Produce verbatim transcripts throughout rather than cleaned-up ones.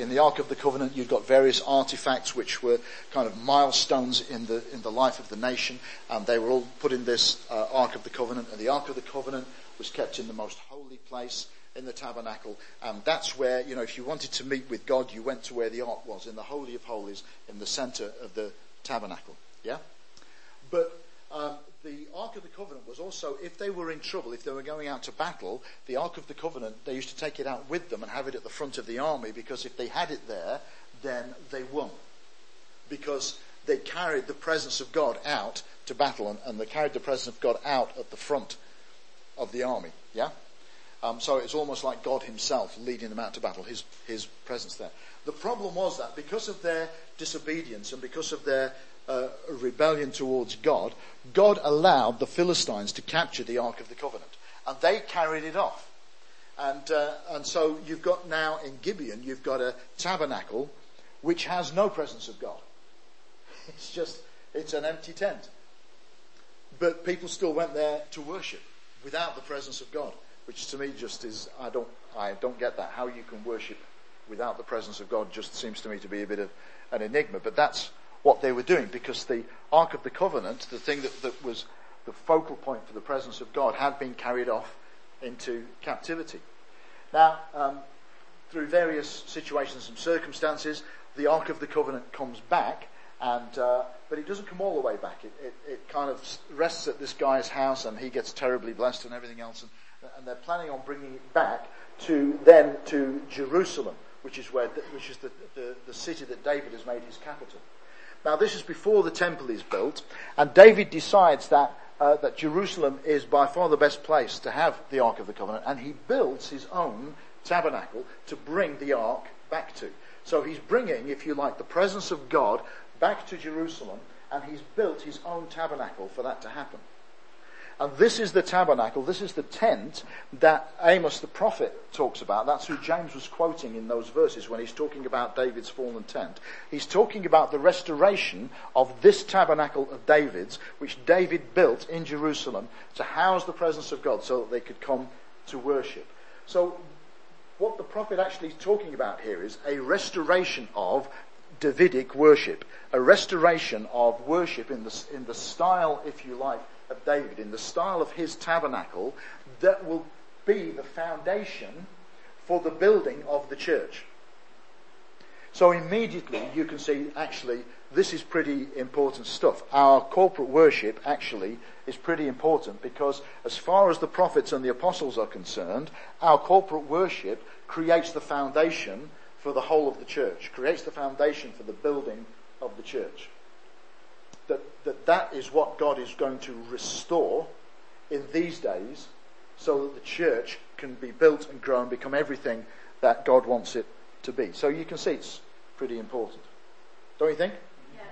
in the Ark of the Covenant, you've got various artifacts which were kind of milestones in the in the life of the nation, and they were all put in this uh, Ark of the Covenant. And the Ark of the Covenant was kept in the most holy place in the tabernacle, and that's where, you know, if you wanted to meet with God, you went to where the Ark was, in the Holy of Holies, in the centre of the tabernacle. Yeah, but um, the Ark of the Covenant was also, if they were in trouble, if they were going out to battle, the Ark of the Covenant, they used to take it out with them and have it at the front of the army, because if they had it there, then they won, because they carried the presence of God out to battle, and, and they carried the presence of God out at the front of the army. Yeah. Um, so it's almost like God himself leading them out to battle, his his presence there. The problem was that because of their disobedience and because of their uh, rebellion towards God, God allowed the Philistines to capture the Ark of the Covenant, and they carried it off. And uh, and so you've got now in Gibeon, you've got a tabernacle which has no presence of God. It's just, it's an empty tent. But people still went there to worship without the presence of God, which to me just is, I don't, I don't get that. How you can worship without the presence of God just seems to me to be a bit of an enigma. But that's what they were doing, because the Ark of the Covenant, the thing that, that was the focal point for the presence of God, had been carried off into captivity. Now, um, through various situations and circumstances, the Ark of the Covenant comes back, and uh, but it doesn't come all the way back. It, it, it kind of rests at this guy's house, and he gets terribly blessed and everything else, and and they're planning on bringing it back to then to Jerusalem, which is where, the, which is the, the the city that David has made his capital. Now, this is before the temple is built, and David decides that uh, that Jerusalem is by far the best place to have the Ark of the Covenant, and he builds his own tabernacle to bring the Ark back to. So he's bringing, if you like, the presence of God back to Jerusalem, and he's built his own tabernacle for that to happen. And this is the tabernacle, this is the tent that Amos the prophet talks about. That's who James was quoting in those verses when he's talking about David's fallen tent. He's talking about the restoration of this tabernacle of David's, which David built in Jerusalem to house the presence of God so that they could come to worship. So what the prophet actually is talking about here is a restoration of Davidic worship, a restoration of worship in the, in the style, if you like, of David, in the style of his tabernacle, that will be the foundation for the building of the church. So immediately you can see, actually, this is pretty important stuff. Our corporate worship actually is pretty important, because as far as the prophets and the apostles are concerned, our corporate worship creates the foundation for the whole of the church, creates the foundation for the building of the church. That, that that is what God is going to restore in these days, so that the church can be built and grow and become everything that God wants it to be. So you can see it's pretty important, don't you think? Yeah.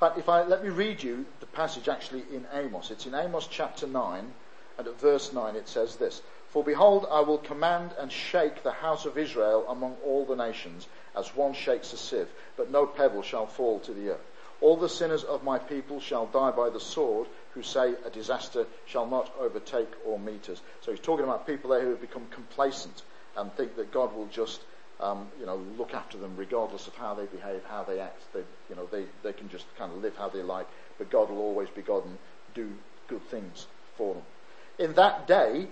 But if I let me read you the passage actually in Amos. It's in Amos chapter nine, and at verse nine it says this: "For behold, I will command and shake the house of Israel among all the nations, as one shakes a sieve, but no pebble shall fall to the earth. All the sinners of my people shall die by the sword, who say a disaster shall not overtake or meet us." So he's talking about people there who have become complacent and think that God will just, um, you know, look after them regardless of how they behave, how they act. They, you know, they, they can just kind of live how they like, but God will always be God and do good things for them. "In that day,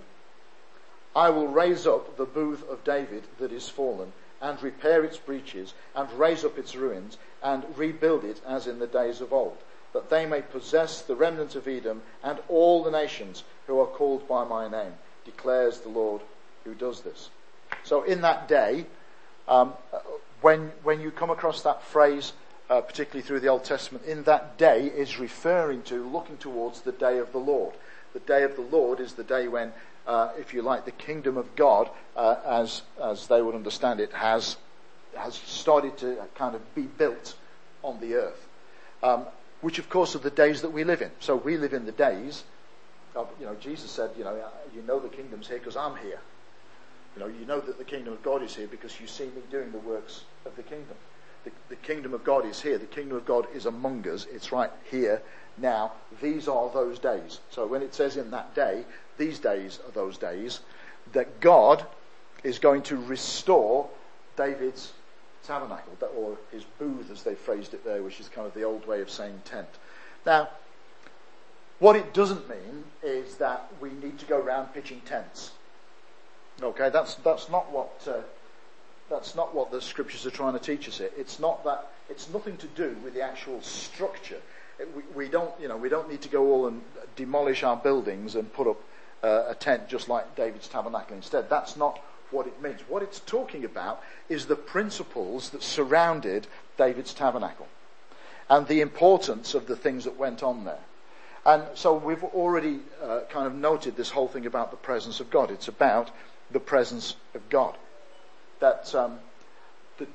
I will raise up the booth of David that is fallen, and repair its breaches, and raise up its ruins, and rebuild it as in the days of old, that they may possess the remnant of Edom and all the nations who are called by my name, declares the Lord who does this." So in that day, um, when when you come across that phrase, uh, particularly through the Old Testament, "in that day" is referring to, looking towards the day of the Lord. The day of the Lord is the day when, Uh, if you like, the kingdom of God, uh, as as they would understand it, has has started to kind of be built on the earth, um, which of course are the days that we live in. So we live in the days of, you know, Jesus said, you know, you know the kingdom's here because I'm here. You know, you know that the kingdom of God is here because you see me doing the works of the kingdom. The, the kingdom of God is here. The kingdom of God is among us. It's right here now. These are those days. So when it says "in that day," these days are those days that God is going to restore David's tabernacle, or his booth as they phrased it there, which is kind of the old way of saying tent. Now, what it doesn't mean is that we need to go around pitching tents. Okay, that's that's not what uh, that's not what the scriptures are trying to teach us here. It's not that. It's nothing to do with the actual structure. It, we, we don't, you know, we don't need to go all and demolish our buildings and put up uh, a tent just like David's tabernacle. Instead, that's not what it means. What it's talking about is the principles that surrounded David's tabernacle and the importance of the things that went on there. And so we've already uh, kind of noted this whole thing about the presence of God. It's about the presence of God. That, um, that,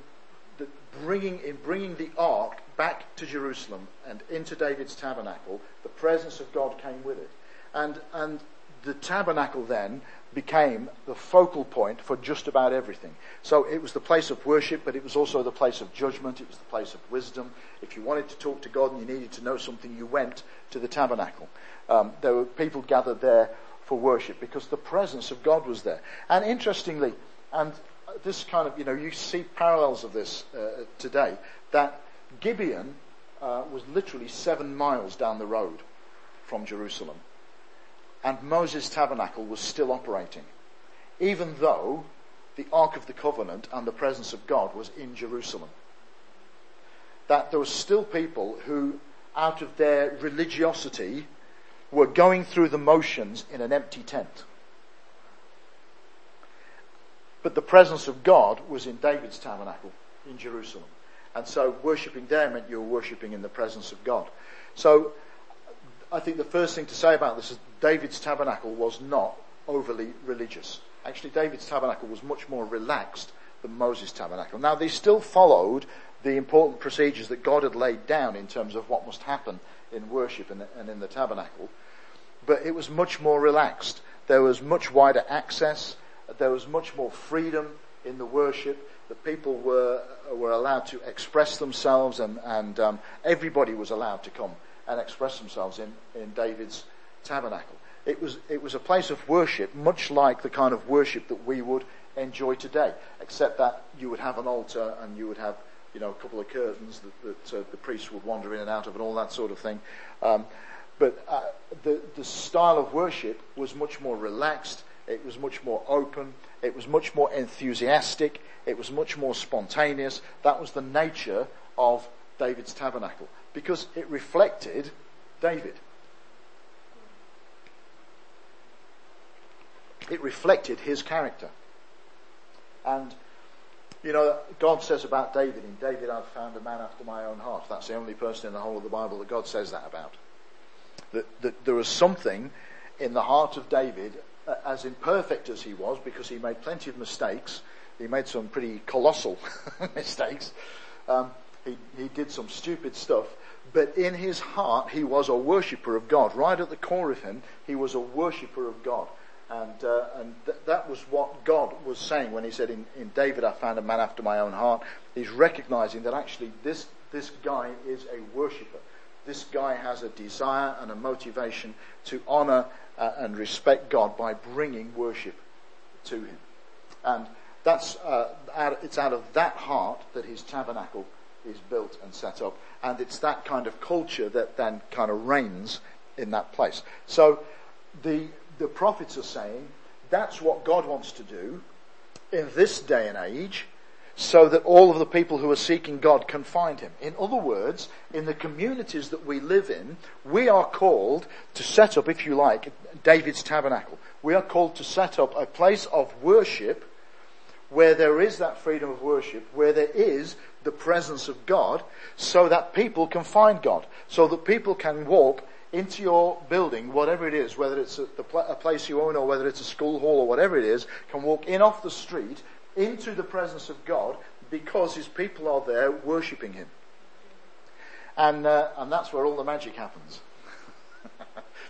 that bringing, in bringing the ark back to Jerusalem and into David's tabernacle, the presence of God came with it. And, and the tabernacle then became the focal point for just about everything. So it was the place of worship, but it was also the place of judgment. It was the place of wisdom. If you wanted to talk to God and you needed to know something, you went to the tabernacle. Um, there were people gathered there for worship because the presence of God was there. And interestingly, and this kind of, you know, you see parallels of this uh, today, that Gibeon uh, was literally seven miles down the road from Jerusalem. And Moses' tabernacle was still operating, even though the Ark of the Covenant and the presence of God was in Jerusalem. That there were still people who, out of their religiosity, were going through the motions in an empty tent. But the presence of God was in David's tabernacle in Jerusalem. And so worshipping there meant you were worshipping in the presence of God. So I think the first thing to say about this is David's tabernacle was not overly religious. Actually, David's tabernacle was much more relaxed than Moses' tabernacle. Now, they still followed the important procedures that God had laid down in terms of what must happen in worship and, and in the tabernacle, but it was much more relaxed. There was much wider access. There was much more freedom in the worship. The people were were allowed to express themselves, and, and um, everybody was allowed to come and express themselves in, in David's tabernacle. It was it was a place of worship, much like the kind of worship that we would enjoy today, except that you would have an altar and you would have, you know, a couple of curtains that, that uh, the priests would wander in and out of and all that sort of thing. Um, but uh, the the style of worship was much more relaxed. It was much more open. It was much more enthusiastic. It was much more spontaneous. That was the nature of David's tabernacle, because it reflected David. It reflected his character. And, you know, God says about David, in David I've found a man after my own heart. That's the only person in the whole of the Bible that God says that about. That, that there was something in the heart of David, as imperfect as he was, because he made plenty of mistakes. He made some pretty colossal mistakes. Um, He, he did some stupid stuff, but in his heart he was a worshipper of God. Right at the core of him, he was a worshipper of God, and uh, and th- that was what God was saying when he said, in, in David I found a man after my own heart. He's recognizing that actually this this guy is a worshipper. This guy has a desire and a motivation to honor uh, and respect God by bringing worship to him, and that's uh, out, it's out of that heart that his tabernacle is built and set up, and it's that kind of culture that then kind of reigns in that place. So the the prophets are saying that's what God wants to do in this day and age, so that all of the people who are seeking God can find him. In other words, in the communities that we live in, we are called to set up, if you like, David's tabernacle. We are called to set up a place of worship where there is that freedom of worship, where there is the presence of God, so that people can find God, so that people can walk into your building, whatever it is, whether it's a, the pl- a place you own or whether it's a school hall or whatever it is, can walk in off the street into the presence of God, because his people are there worshipping him. And uh, and that's where all the magic happens,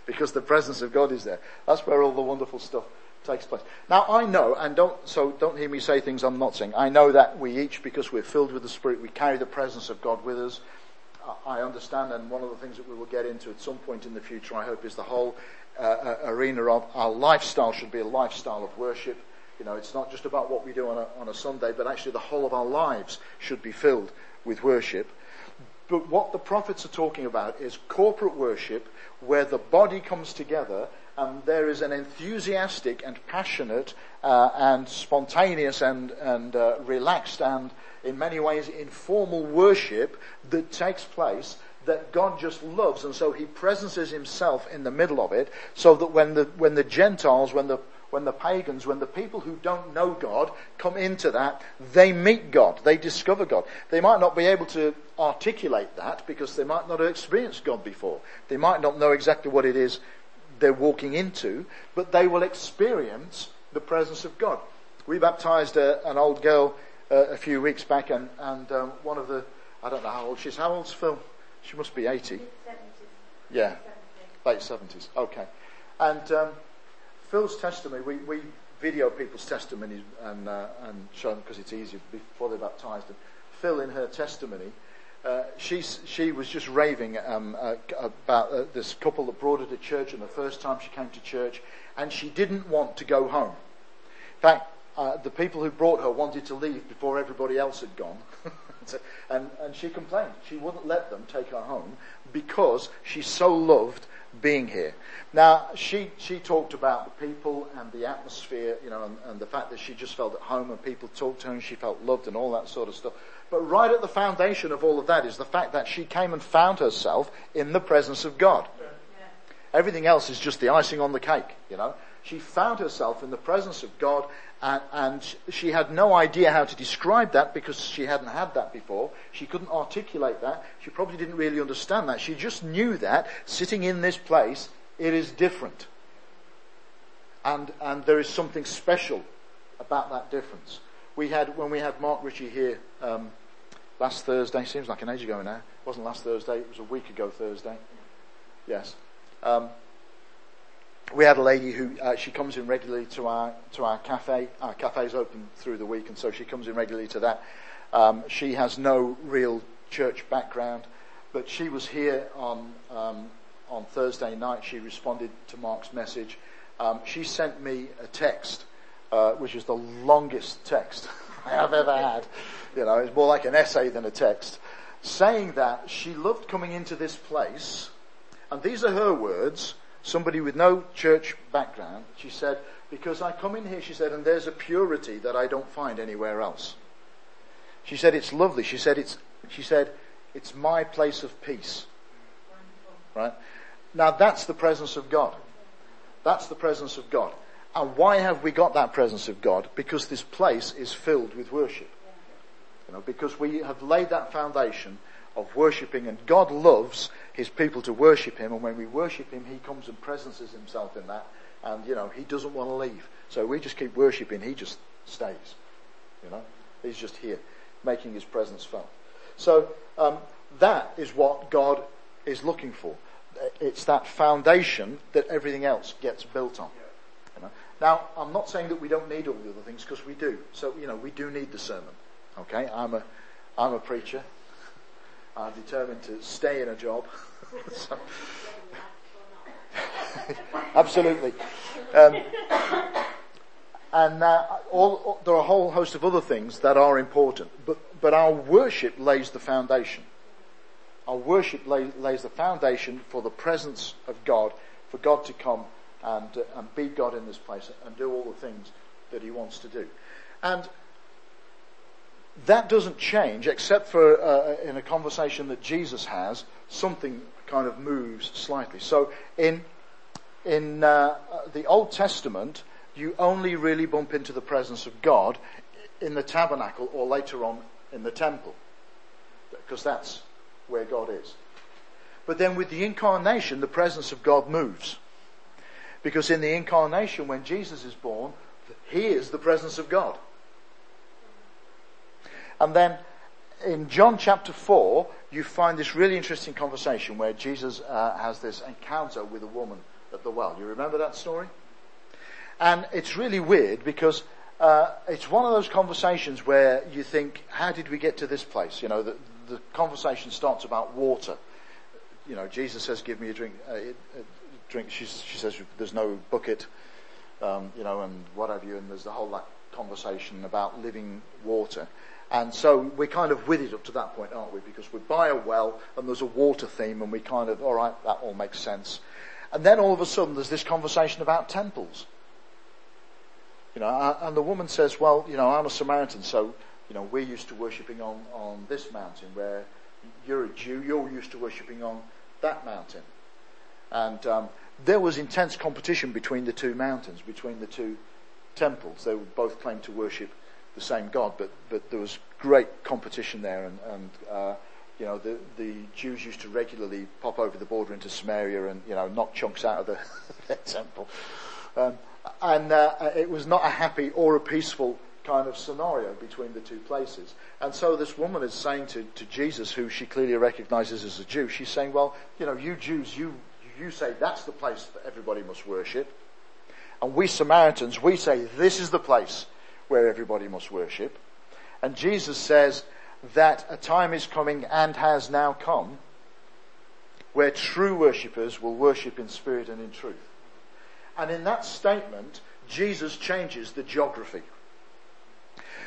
because the presence of God is there. That's where all the wonderful stuff takes place. Now I know, and don't so don't hear me say things I'm not saying. I know that we each, because we're filled with the Spirit, we carry the presence of God with us. I understand, and one of the things that we will get into at some point in the future, I hope, is the whole uh, arena of our lifestyle should be a lifestyle of worship. You know, it's not just about what we do on a, on a Sunday, but actually the whole of our lives should be filled with worship. But what the prophets are talking about is corporate worship, where the body comes together and there is an enthusiastic and passionate uh, and spontaneous and, and uh, relaxed and in many ways informal worship that takes place, that God just loves, and so he presences himself in the middle of it, so that when the when the Gentiles, when the when the pagans, when the people who don't know God come into that, they meet God, they discover God. They might not be able to articulate that because they might not have experienced God before. They might not know exactly what it is they're walking into, but they will experience the presence of God. We baptized a, an old girl uh, a few weeks back, and, and um, one of the, I don't know how old she's, how old's Phil? She must be eighty. Yeah, late seventies. Okay. And um, Phil's testimony, we, we video people's testimonies and, uh, and show them because it's easier before they're baptised. And Phil, in her testimony, uh, she's, she was just raving um, uh, about uh, this couple that brought her to church, and the first time she came to church, and she didn't want to go home. In fact, uh, the people who brought her wanted to leave before everybody else had gone. And, and she complained. She wouldn't let them take her home because she so loved being here. Now, she, she talked about the people and the atmosphere, you know, and, and the fact that she just felt at home and people talked to her and she felt loved and all that sort of stuff. But right at the foundation of all of that is the fact that she came and found herself in the presence of God. Yeah. Everything else is just the icing on the cake, you know. She found herself in the presence of God, and, and she had no idea how to describe that because she hadn't had that before. She couldn't articulate that. She probably didn't really understand that. She just knew that sitting in this place, it is different. And, and there is something special about that difference. We had, when we had Mark Ritchie here, um, last Thursday, seems like an age ago now. It wasn't last Thursday, it was a week ago Thursday. Yes. Um, We had a lady who, uh, she comes in regularly to our, to our cafe. Our cafe's open through the week, and so she comes in regularly to that. Um, she has no real church background, but she was here on, um, on Thursday night. She responded to Mark's message. Um, she sent me a text, uh, which is the longest text I have ever had. You know, it's more like an essay than a text, saying that she loved coming into this place, and these are her words, somebody with no church background. She said, because I come in here, she said, and there's a purity that I don't find anywhere else. She said, it's lovely. She said, it's, she said, it's my place of peace. Wonderful. Right? Now that's the presence of God. That's the presence of God. And why have we got that presence of God? Because this place is filled with worship. Yeah. You know, because we have laid that foundation of worshipping, and God loves his people to worship him, and when we worship him, he comes and presences himself in that, and you know, he doesn't want to leave, so we just keep worshipping, he just stays, you know, he's just here making his presence felt. So um, that is what God is looking for. It's that foundation that everything else gets built on, you know? Now I'm not saying that we don't need all the other things, because we do. So you know, we do need the sermon. Okay, I'm a I'm a preacher. I'm determined to stay in a job. So, absolutely. Um, and uh, all, all, there are a whole host of other things that are important. But, but our worship lays the foundation. Our worship lay, lays the foundation for the presence of God, for God to come and, uh, and be God in this place and do all the things that he wants to do. And that doesn't change, except for uh, in a conversation that Jesus has, something kind of moves slightly. So in in uh, the Old Testament, you only really bump into the presence of God in the tabernacle or later on in the temple, because that's where God is. But then with the incarnation, the presence of God moves, because in the incarnation, when Jesus is born, he is the presence of God. And then in John chapter four, you find this really interesting conversation where Jesus uh, has this encounter with a woman at the well. You remember that story? And it's really weird because uh, it's one of those conversations where you think, how did we get to this place? You know, the, the conversation starts about water. You know, Jesus says, give me a drink. Uh, a drink. She, she says, there's no bucket. um, you know, and what have you, and there's the whole like, conversation about living water. And so we're kind of with it up to that point, aren't we? Because we're by a well, and there's a water theme, and we kind of, all right, that all makes sense. And then all of a sudden there's this conversation about temples. You know, and the woman says, well, you know, I'm a Samaritan, so, you know, we're used to worshipping on, on this mountain, where you're a Jew, you're used to worshipping on that mountain. And um, there was intense competition between the two mountains, between the two temples. They both claimed to worship the same God, but, but there was great competition there, and, and uh, you know, the, the Jews used to regularly pop over the border into Samaria and, you know, knock chunks out of the, their temple. Um, and uh, it was not a happy or a peaceful kind of scenario between the two places. And so this woman is saying to, to Jesus, who she clearly recognizes as a Jew, she's saying, well, you know, you Jews, you you say that's the place that everybody must worship. And we Samaritans, we say this is the place where everybody must worship. And Jesus says that a time is coming and has now come where true worshippers will worship in spirit and in truth. And in that statement, Jesus changes the geography.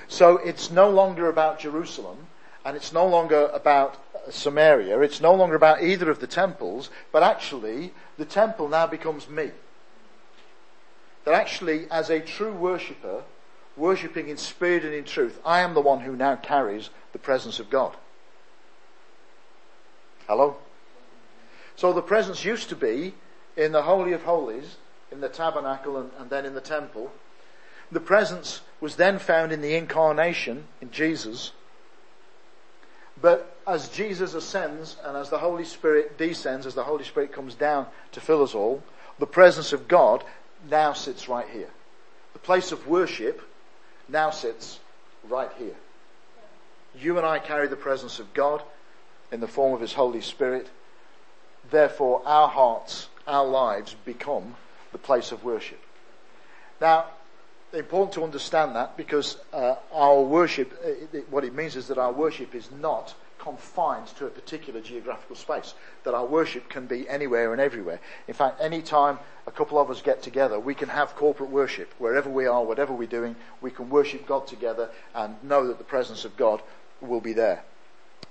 So it's no longer about Jerusalem, and it's no longer about Samaria, it's no longer about either of the temples, but actually the temple now becomes me. That actually, as a true worshipper, worshipping in spirit and in truth, I am the one who now carries the presence of God. Hello? So the presence used to be in the Holy of Holies, in the tabernacle, and, and then in the temple. The presence was then found in the incarnation, in Jesus. But as Jesus ascends, and as the Holy Spirit descends, as the Holy Spirit comes down to fill us all, the presence of God now sits right here. The place of worship now sits right here. You and I carry the presence of God in the form of His Holy Spirit. Therefore, our hearts, our lives become the place of worship. Now, important to understand that, because uh, our worship, it, it, what it means is that our worship is not confined to a particular geographical space, that our worship can be anywhere and everywhere. In fact, any time a couple of us get together, we can have corporate worship. Wherever we are, whatever we're doing, we can worship God together and know that the presence of God will be there,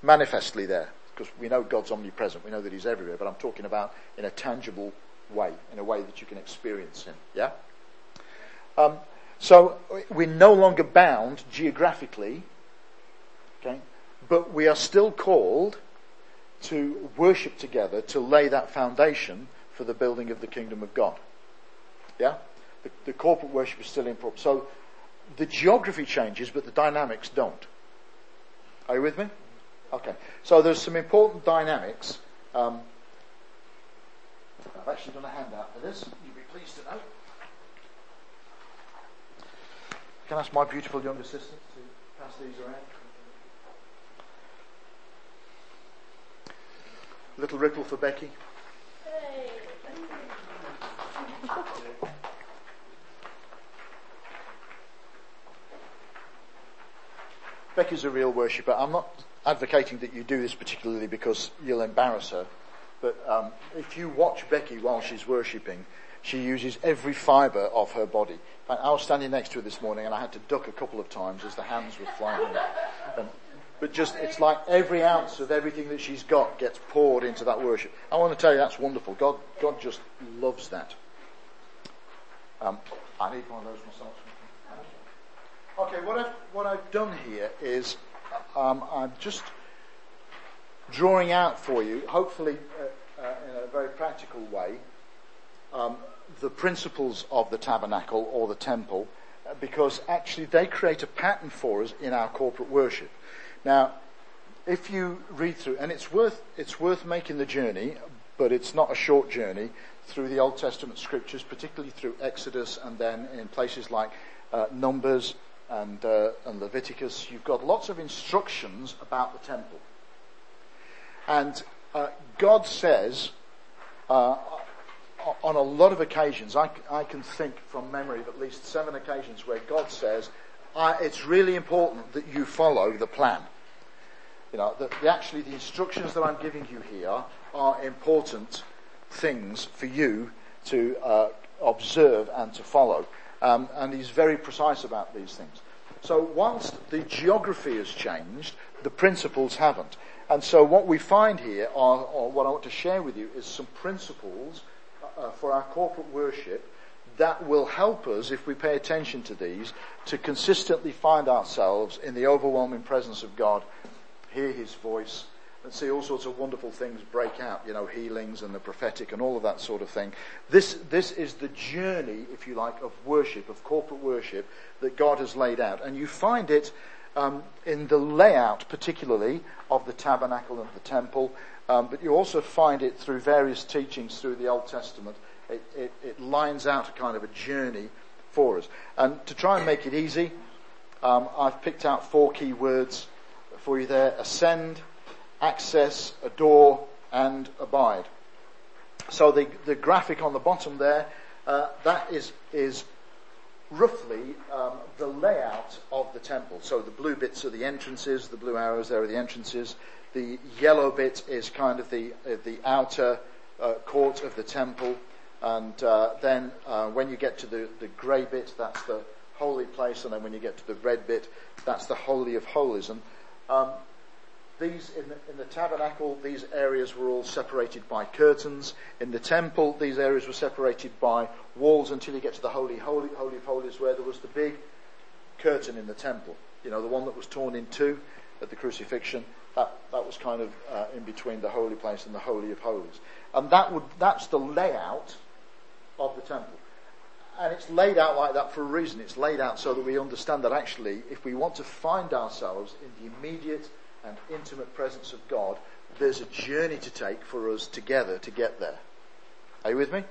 manifestly there, because we know God's omnipresent, we know that He's everywhere, but I'm talking about in a tangible way, in a way that you can experience Him. Yeah? Um, So we're no longer bound geographically, okay, but we are still called to worship together, to lay that foundation for the building of the kingdom of God. Yeah? The, the corporate worship is still important. So the geography changes, but the dynamics don't. Are you with me? Okay. So there's some important dynamics. Um, I've actually done a handout for this. You'll be pleased to know. Can I ask my beautiful young assistant to pass these around? Little ripple for Becky. Hey. Becky's a real worshipper. I'm not advocating that you do this particularly because you'll embarrass her, but um, if you watch Becky while she's worshipping, she uses every fibre of her body. In fact, I was standing next to her this morning and I had to duck a couple of times as the hands were flying. um, but just, it's like every ounce of everything that she's got gets poured into that worship. I want to tell you, that's wonderful. God God just loves that. Um, I need one of those myself. Okay, what I've, what I've done here is um, I'm just drawing out for you, hopefully uh, uh, in a very practical way, Um, the principles of the tabernacle or the temple, because actually they create a pattern for us in our corporate worship. Now, if you read through, and it's worth it's worth making the journey, but it's not a short journey, through the Old Testament scriptures, particularly through Exodus, and then in places like uh, Numbers and, uh, and Leviticus, you've got lots of instructions about the temple. And uh, God says... Uh, on a lot of occasions, I, I can think from memory of at least seven occasions where God says, I, it's really important that you follow the plan. You know, the, the, actually the instructions that I'm giving you here are important things for you to uh, observe and to follow. Um, and he's very precise about these things. So whilst the geography has changed, the principles haven't. And so what we find here, are, or what I want to share with you, is some principles uh, for our corporate worship that will help us, if we pay attention to these, to consistently find ourselves in the overwhelming presence of God, hear his voice, and see all sorts of wonderful things break out, you know, healings and the prophetic and all of that sort of thing. This this is the journey, if you like, of worship, of corporate worship, that God has laid out. And you find it um, in the layout, particularly, of the tabernacle and the temple, um, but you also find it through various teachings through the Old Testament. It, it, it lines out a kind of a journey for us. And to try and make it easy, um, I've picked out four key words for you there: ascend, access, adore, and abide. So the, the graphic on the bottom there, uh, that is is roughly um, the layout of the temple. So the blue bits are the entrances, the blue arrows there are the entrances. The yellow bit is kind of the uh, the outer uh, court of the temple, and uh, then uh, when you get to the the grey bit, that's the holy place, and then when you get to the red bit, that's the Holy of Holies. And um, These in the, in the tabernacle, these areas were all separated by curtains. In the temple, these areas were separated by walls until you get to the Holy, Holy, Holy of Holies, where there was the big curtain in the temple. You know, the one that was torn in two at the crucifixion. That that was kind of uh, in between the holy place and the Holy of Holies. And that would that's the layout of the temple. And it's laid out like that for a reason. It's laid out so that we understand that actually, if we want to find ourselves in the immediate and intimate presence of God, there's a journey to take for us together to get there. Are you with me?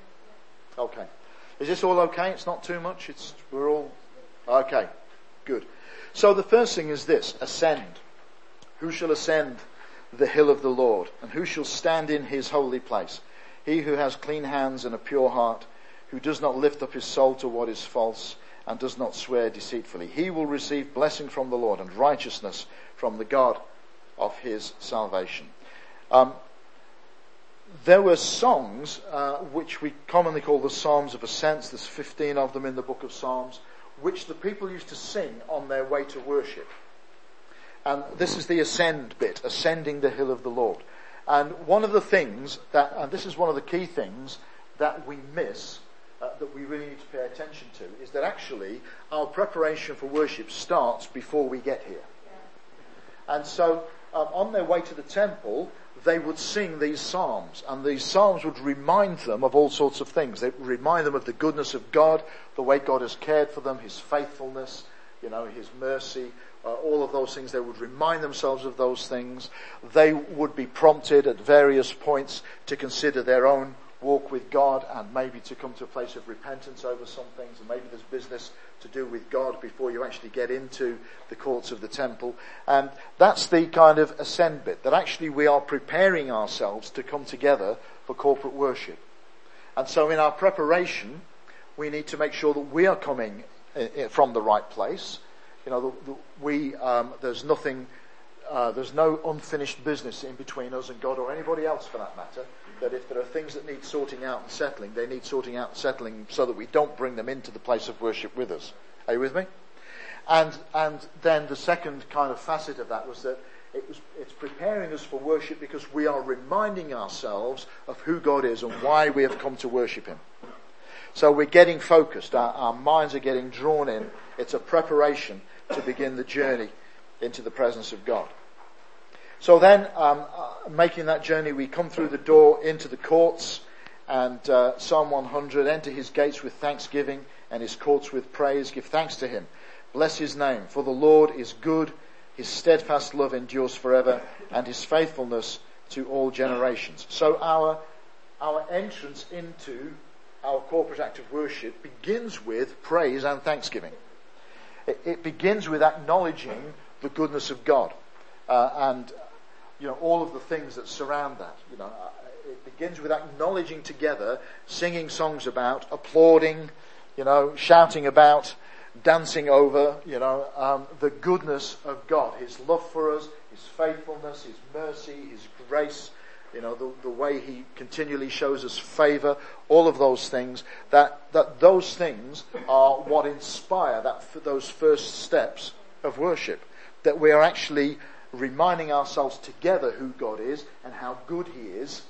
Okay. Is this all okay? It's not too much? It's we're all... Okay. Good. So the first thing is this: ascend. Who shall ascend the hill of the Lord? And who shall stand in his holy place? He who has clean hands and a pure heart, who does not lift up his soul to what is false, and does not swear deceitfully. He will receive blessing from the Lord and righteousness from the God of his salvation. Um, there were songs uh, which we commonly call the Psalms of Ascents. There's fifteen of them in the book of Psalms, which the people used to sing on their way to worship. And this is the ascend bit, ascending the hill of the Lord. And one of the things that, and this is one of the key things that we miss, uh, that we really need to pay attention to, is that actually our preparation for worship starts before we get here. And so Um, on their way to the temple, they would sing these psalms, and these psalms would remind them of all sorts of things. They would remind them of the goodness of God, the way God has cared for them, his faithfulness, you know, his mercy, uh, all of those things. They would remind themselves of those things. They would be prompted at various points to consider their own walk with God, and maybe to come to a place of repentance over some things, and maybe there's business to do with God before you actually get into the courts of the temple. And that's the kind of ascend bit, that actually we are preparing ourselves to come together for corporate worship. And so in our preparation, we need to make sure that we are coming from the right place. You know, we um, there's nothing, uh, there's no unfinished business in between us and God, or anybody else for that matter. That if there are things that need sorting out and settling, they need sorting out and settling so that we don't bring them into the place of worship with us. Are you with me? And and then the second kind of facet of that was that it was it's preparing us for worship, because we are reminding ourselves of who God is and why we have come to worship him. So we're getting focused. Our, our minds are getting drawn in. It's a preparation to begin the journey into the presence of God. So then, um, uh, making that journey, we come through the door into the courts, and uh, Psalm one hundred, enter his gates with thanksgiving and his courts with praise. Give thanks to him. Bless his name, for the Lord is good. His steadfast love endures forever, and his faithfulness to all generations. So our our entrance into our corporate act of worship begins with praise and thanksgiving. It, it begins with acknowledging the goodness of God. Uh, and you know, all of the things that surround that. You know, it begins with acknowledging together, singing songs about, applauding, you know, shouting about, dancing over, you know, um, the goodness of God, his love for us, his faithfulness, his mercy, his grace, you know, the, the way he continually shows us favor, all of those things, that, that those things are what inspire that those first steps of worship, that we are actually reminding ourselves together who God is and how good he is,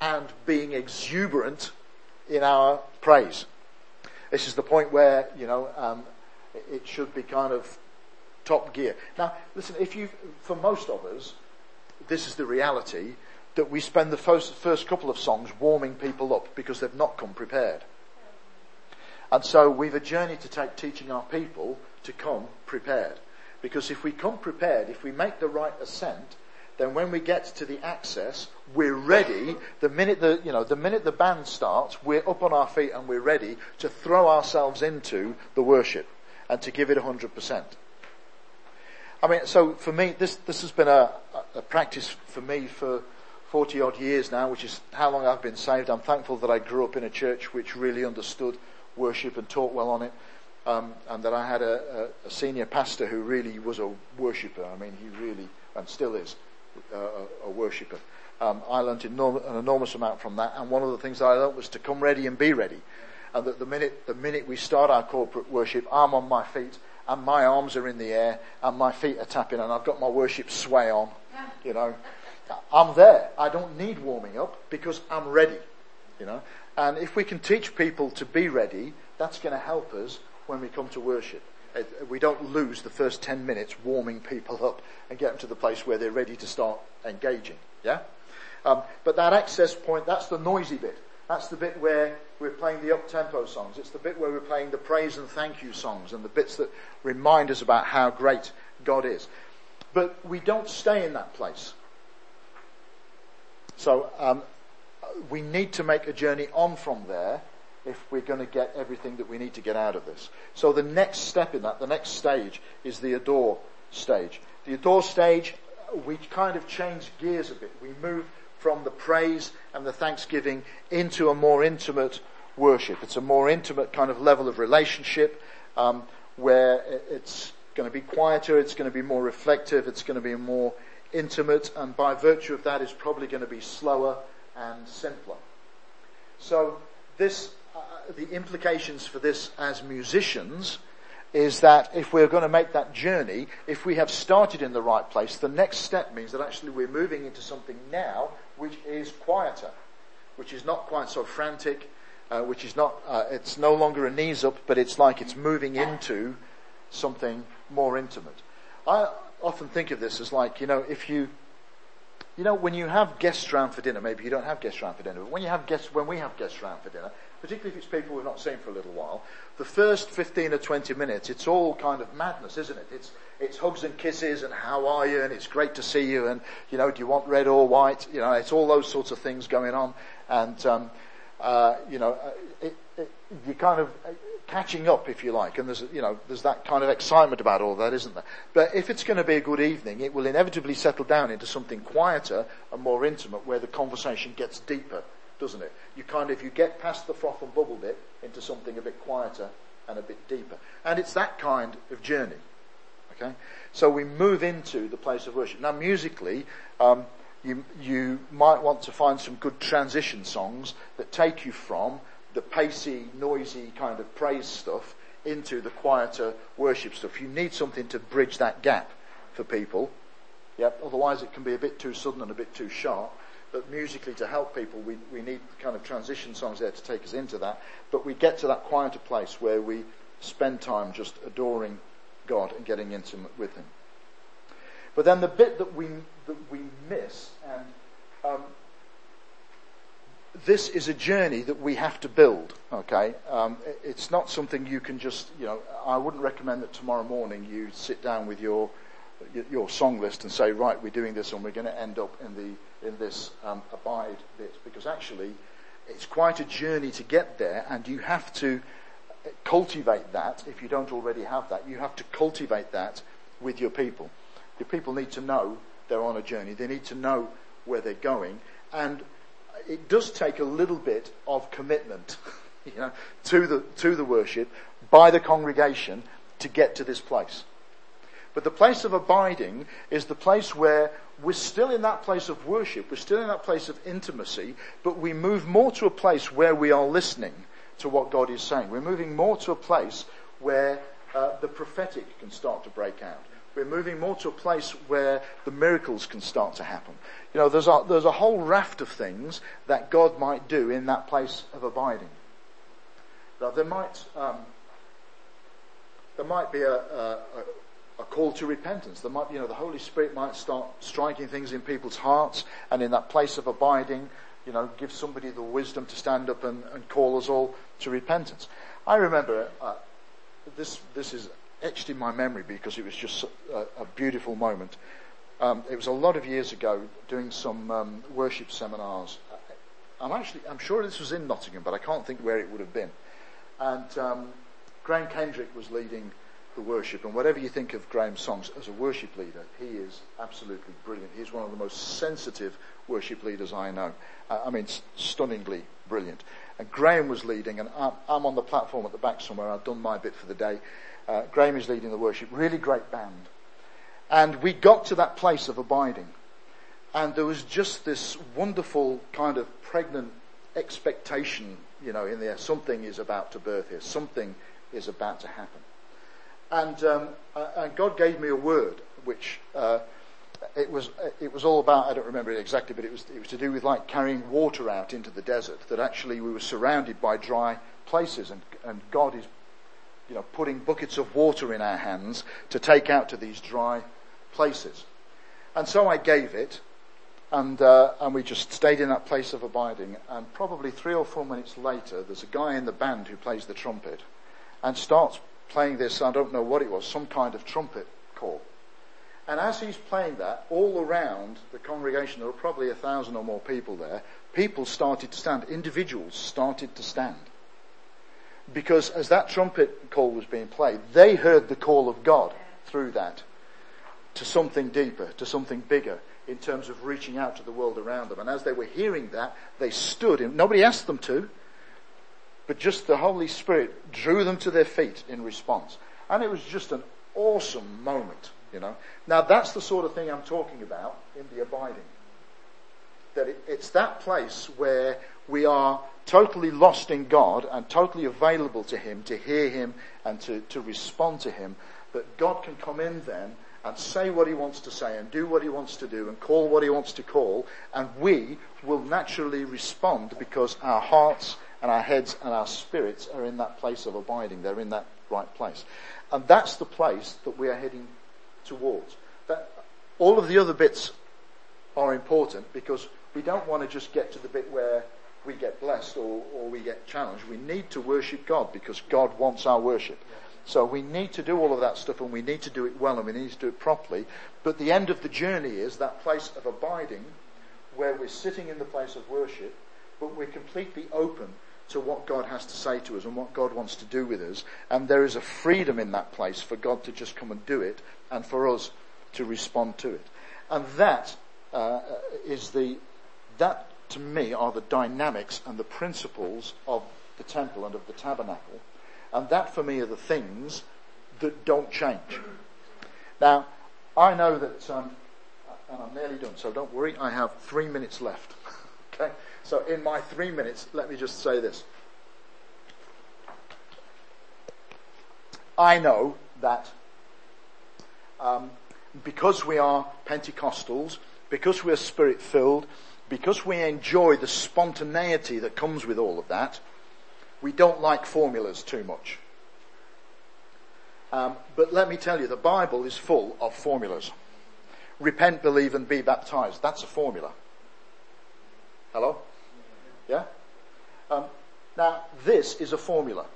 and being exuberant in our praise. This is the point where, you know, um, it should be kind of top gear. Now, listen, if you, for most of us, this is the reality, that we spend the first, first couple of songs warming people up because they've not come prepared. And so we've a journey to take teaching our people to come prepared. Because if we come prepared, if we make the right ascent, then when we get to the access, we're ready. The minute the you know the minute the band starts, we're up on our feet and we're ready to throw ourselves into the worship and to give it one hundred percent. I mean, so for me, this this has been a, a practice for me for forty odd years now, which is how long I've been saved. I'm thankful that I grew up in a church which really understood worship and taught well on it. Um, and that I had a, a, a senior pastor who really was a worshipper. I mean, he really, and still is, uh, a, a worshipper. Um, I learnt enorm- an enormous amount from that, and one of the things that I learnt was to come ready and be ready. And that the minute the minute we start our corporate worship, I'm on my feet, and my arms are in the air, and my feet are tapping, and I've got my worship sway on, you know. I'm there. I don't need warming up, because I'm ready, you know. And if we can teach people to be ready, that's going to help us when we come to worship. We don't lose the first ten minutes warming people up and get them to the place where they're ready to start engaging. Yeah? Um, but that access point, that's the noisy bit. That's the bit where we're playing the up-tempo songs. It's the bit where we're playing the praise and thank you songs and the bits that remind us about how great God is. But we don't stay in that place. So um, we need to make a journey on from there if we're going to get everything that we need to get out of this. So the next step in that, the next stage, is the adore stage. The adore stage, we kind of change gears a bit. We move from the praise and the thanksgiving into a more intimate worship. It's a more intimate kind of level of relationship, um, where it's going to be quieter, it's going to be more reflective, it's going to be more intimate, and by virtue of that, it's probably going to be slower and simpler. So this... Uh, the implications for this as musicians is that if we're going to make that journey, if we have started in the right place, the next step means that actually we're moving into something now which is quieter, which is not quite so frantic, uh, which is not, uh, it's no longer a knees up, but it's like it's moving into something more intimate. I often think of this as like, you know, if you, you know, when you have guests round for dinner, maybe you don't have guests round for dinner, but when you have guests, when we have guests round for dinner, particularly if it's people we've not seen for a little while, the first fifteen or twenty minutes, it's all kind of madness, isn't it? It's it's hugs and kisses and how are you and it's great to see you and, you know, do you want red or white? You know, it's all those sorts of things going on. And, um, uh, you know, it, it, you're kind of catching up, if you like, and there's, you know, there's that kind of excitement about all that, isn't there? But if it's going to be a good evening, it will inevitably settle down into something quieter and more intimate where the conversation gets deeper, doesn't it? You kind of, you get past the froth and bubble bit into something a bit quieter and a bit deeper. And it's that kind of journey. Okay? So we move into the place of worship. Now musically, um, you, you might want to find some good transition songs that take you from the pacey, noisy kind of praise stuff into the quieter worship stuff. You need something to bridge that gap for people. Yep. Otherwise it can be a bit too sudden and a bit too sharp. But musically, to help people, we, we need kind of transition songs there to take us into that. But we get to that quieter place where we spend time just adoring God and getting intimate with him. But then the bit that we that we miss, and um, this is a journey that we have to build. Okay, um, it, it's not something you can just, you know. I wouldn't recommend that tomorrow morning you sit down with your your song list and say, right, we're doing this and we're going to end up in the in this um, abide bit, because actually it's quite a journey to get there, and you have to cultivate that. If you don't already have that, you have to cultivate that with your people. Your people need to know they're on a journey. They need to know where they're going, and it does take a little bit of commitment, you know, to the to the worship by the congregation to get to this place. But the place of abiding is the place where we're still in that place of worship, we're still in that place of intimacy, but we move more to a place where we are listening to what God is saying. We're moving more to a place where uh, the prophetic can start to break out. We're moving more to a place where the miracles can start to happen. You know, there's a, there's a whole raft of things that God might do in that place of abiding. Now, there might um, there might be a, a, a call to repentance. There might, you know, the Holy Spirit might start striking things in people's hearts, and in that place of abiding, you know, give somebody the wisdom to stand up and, and call us all to repentance. I remember uh, this. This is etched in my memory because it was just a, a beautiful moment. Um, it was a lot of years ago, doing some um, worship seminars. I'm actually, I'm sure this was in Nottingham, but I can't think where it would have been. And um, Graham Kendrick was leading the worship, and whatever you think of Graham's songs as a worship leader, he is absolutely brilliant. He's one of the most sensitive worship leaders I know. Uh, I mean, st- stunningly brilliant. And Graham was leading, and I'm, I'm on the platform at the back somewhere. I've done my bit for the day. Uh, Graham is leading the worship. Really great band. And we got to that place of abiding, and there was just this wonderful kind of pregnant expectation, you know, in the air. Something is about to birth here. Something is about to happen. And, um, uh, and God gave me a word, which uh, it was it was all about. I don't remember it exactly, but it was it was to do with like carrying water out into the desert. That actually we were surrounded by dry places, and and God is, you know, putting buckets of water in our hands to take out to these dry places. And so I gave it. And uh, and we just stayed in that place of abiding. And probably three or four minutes later, there's a guy in the band who plays the trumpet and starts playing this, I don't know what it was, some kind of trumpet call. And as he's playing that, all around the congregation, there were probably a thousand or more people there, people started to stand, individuals started to stand. Because as that trumpet call was being played, they heard the call of God through that to something deeper, to something bigger, in terms of reaching out to the world around them. And as they were hearing that, they stood. And nobody asked them to, but just the Holy Spirit drew them to their feet in response. And it was just an awesome moment, you know. Now, that's the sort of thing I'm talking about in the abiding. That it, it's that place where we are totally lost in God and totally available to Him, to hear Him and to, to respond to Him, that God can come in then and say what He wants to say and do what He wants to do and call what He wants to call, and we will naturally respond because our hearts and our heads and our spirits are in that place of abiding. They're in that right place. And that's the place that we are heading towards. That, all of the other bits are important because we don't want to just get to the bit where we get blessed or, or we get challenged. We need to worship God because God wants our worship. So we need to do all of that stuff, and we need to do it well, and we need to do it properly. But the end of the journey is that place of abiding where we're sitting in the place of worship, but we're completely open to what God has to say to us and what God wants to do with us. And there is a freedom in that place for God to just come and do it and for us to respond to it. And that uh, is the, that to me are the dynamics and the principles of the temple and of the tabernacle. And that, for me, are the things that don't change. Now, I know that, um, and I'm nearly done, so don't worry, I have three minutes left. Okay? So in my three minutes, let me just say this. I know that um, because we are Pentecostals, because we're Spirit-filled, because we enjoy the spontaneity that comes with all of that, we don't like formulas too much. Um, but let me tell you, the Bible is full of formulas. Repent, believe, and be baptized. That's a formula. Hello? Yeah? Um, now, this is a formula.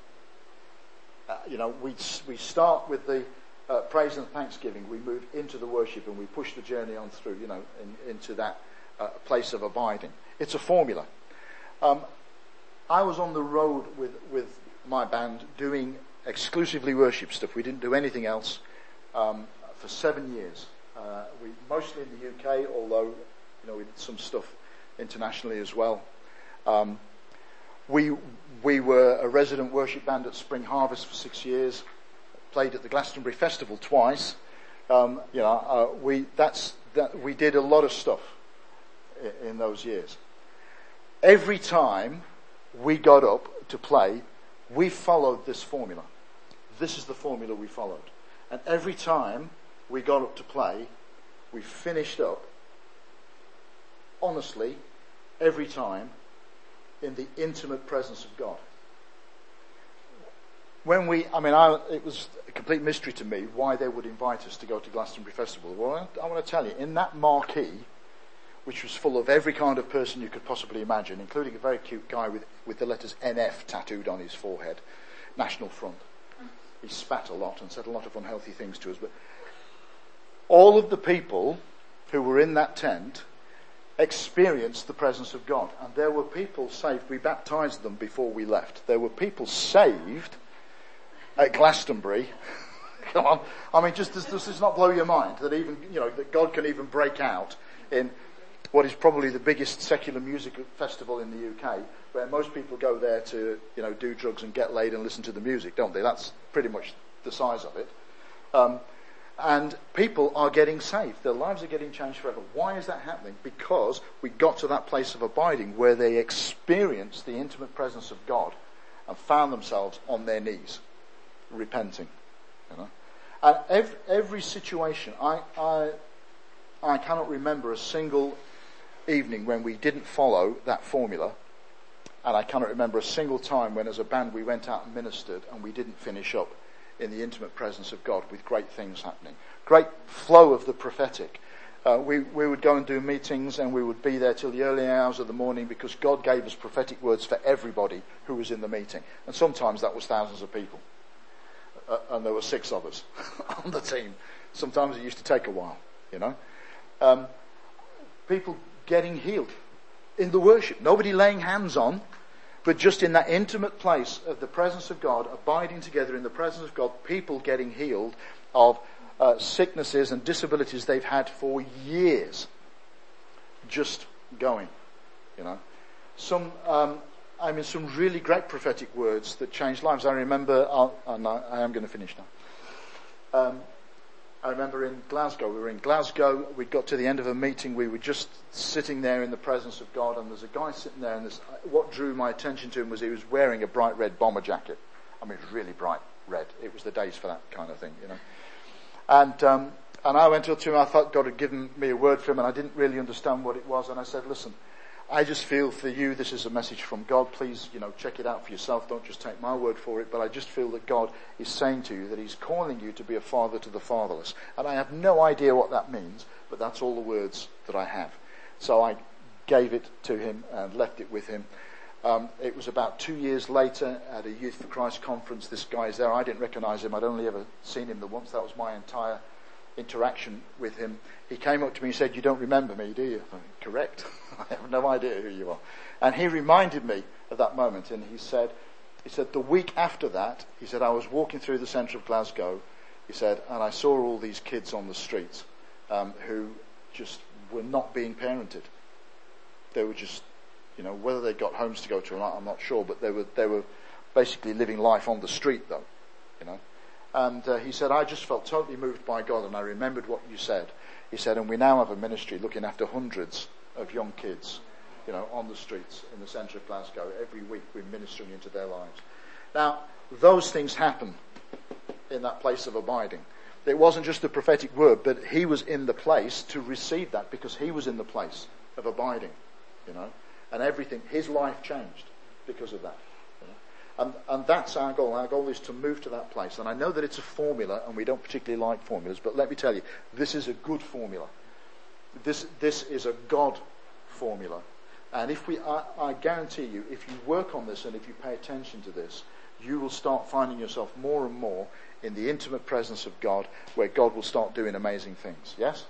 Uh, you know, we we start with the uh, praise and thanksgiving. We move into the worship, and we push the journey on through, you know, in, into that uh, place of abiding. It's a formula. Um I was on the road with, with my band doing exclusively worship stuff. We didn't do anything else um, for seven years. Uh, we mostly in the U K, although you know we did some stuff internationally as well. Um, we we were a resident worship band at Spring Harvest for six years. Played at the Glastonbury Festival twice. um, you know, uh, we that's that we did a lot of stuff in, in those years. Every time we got up to play, we followed this formula. This is the formula we followed, and every time we got up to play, we finished up. Honestly, every time, in the intimate presence of God. When we, I mean, I, it was a complete mystery to me why they would invite us to go to Glastonbury Festival. Well, I, I want to tell you, in that marquee, which was full of every kind of person you could possibly imagine, including a very cute guy with, with the letters N F tattooed on his forehead, National Front. He spat a lot and said a lot of unhealthy things to us, but all of the people who were in that tent experienced the presence of God, and there were people saved. We baptized them before we left. There were people saved at Glastonbury. Come on, I mean, just does this, this not blow your mind that even, you know, that God can even break out in what is probably the biggest secular music festival in the U K, where most people go there to, you know, do drugs and get laid and listen to the music, don't they? That's pretty much the size of it. Um, and people are getting saved. Their lives are getting changed forever. Why is that happening? Because we got to that place of abiding where they experienced the intimate presence of God and found themselves on their knees, repenting. You know? And every, every situation, I, I, I cannot remember a single evening when we didn't follow that formula, and I cannot remember a single time when as a band we went out and ministered and we didn't finish up in the intimate presence of God with great things happening. Great flow of the prophetic. Uh, we, we would go and do meetings and we would be there till the early hours of the morning because God gave us prophetic words for everybody who was in the meeting. And sometimes that was thousands of people. Uh, and there were six of us on the team. Sometimes it used to take a while, you know. Um, people getting healed in the worship. Nobody laying hands on, but just in that intimate place of the presence of God, abiding together in the presence of God, people getting healed of uh, sicknesses and disabilities they've had for years. Just going, you know. Some, um, I mean, some really great prophetic words that changed lives. I remember, I'll, oh no, I am going to finish now. Um, I remember in Glasgow, we were in Glasgow, we got to the end of a meeting, we were just sitting there in the presence of God, and there's a guy sitting there, and this, what drew my attention to him was he was wearing a bright red bomber jacket. I mean, it was really bright red. It was the days for that kind of thing, you know. And um, and I went up to him, I thought God had given me a word for him, and I didn't really understand what it was, and I said, listen, I just feel for you this is a message from God. Please, you know, check it out for yourself. Don't just take my word for it. But I just feel that God is saying to you that he's calling you to be a father to the fatherless. And I have no idea what that means, but that's all the words that I have. So I gave it to him and left it with him. Um, it was about two years later at a Youth for Christ conference. This guy's there. I didn't recognize him. I'd only ever seen him the once. That was my entire interaction with him. He came up to me and said, you don't remember me, do you? I mean, correct. I have no idea who you are. And he reminded me of that moment, and he said, he said the week after that, he said, I was walking through the centre of Glasgow, he said, and I saw all these kids on the streets um, who just were not being parented. They were just, you know, whether they got homes to go to or not, I'm not sure, but they were they were basically living life on the street though, you know. And uh, he said, I just felt totally moved by God, and I remembered what you said. He said, and we now have a ministry looking after hundreds of young kids, you know, on the streets in the centre of Glasgow. Every week we're ministering into their lives. Now, those things happen in that place of abiding. It wasn't just the prophetic word, but he was in the place to receive that because he was in the place of abiding, you know, and everything, his life changed because of that. And, and that's our goal. Our goal is to move to that place. And I know that it's a formula, and we don't particularly like formulas, but let me tell you, this is a good formula. This this is a God formula. And if we, I, I guarantee you, if you work on this and if you pay attention to this, you will start finding yourself more and more in the intimate presence of God, where God will start doing amazing things. Yes?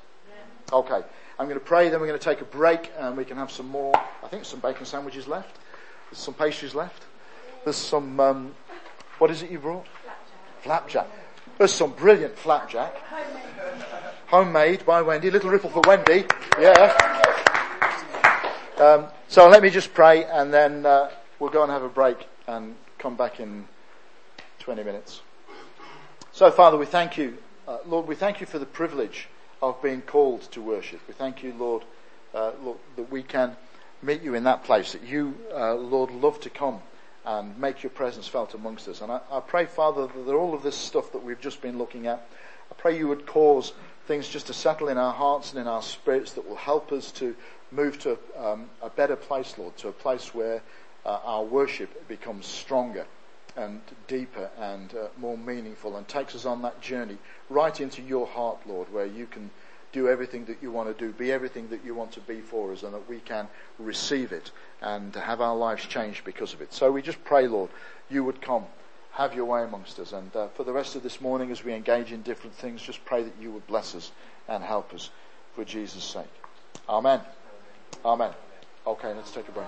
Yeah. Okay. I'm going to pray, then we're going to take a break, and we can have some more, I think some bacon sandwiches left. There's some pastries left. There's some, um, what is it you brought? Flapjack. Flapjack. There's some brilliant flapjack. Homemade. Homemade by Wendy. Little ripple for Wendy. Yeah. Um, so let me just pray, and then uh, we'll go and have a break and come back in twenty minutes. So Father, we thank you. Uh, Lord, we thank you for the privilege of being called to worship. We thank you, Lord, uh, Lord that we can meet you in that place, that you, uh, Lord, love to come and make your presence felt amongst us. And I, I pray, Father, that all of this stuff that we've just been looking at, I pray you would cause things just to settle in our hearts and in our spirits that will help us to move to um, a better place, Lord, to a place where uh, our worship becomes stronger and deeper and uh, more meaningful, and takes us on that journey right into your heart, Lord, where you can do everything that you want to do, be everything that you want to be for us, and that we can receive it and have our lives changed because of it. So we just pray, Lord, you would come, have your way amongst us, and uh, for the rest of this morning as we engage in different things, just pray that you would bless us and help us for Jesus' sake. Amen. Amen. Okay, let's take a break.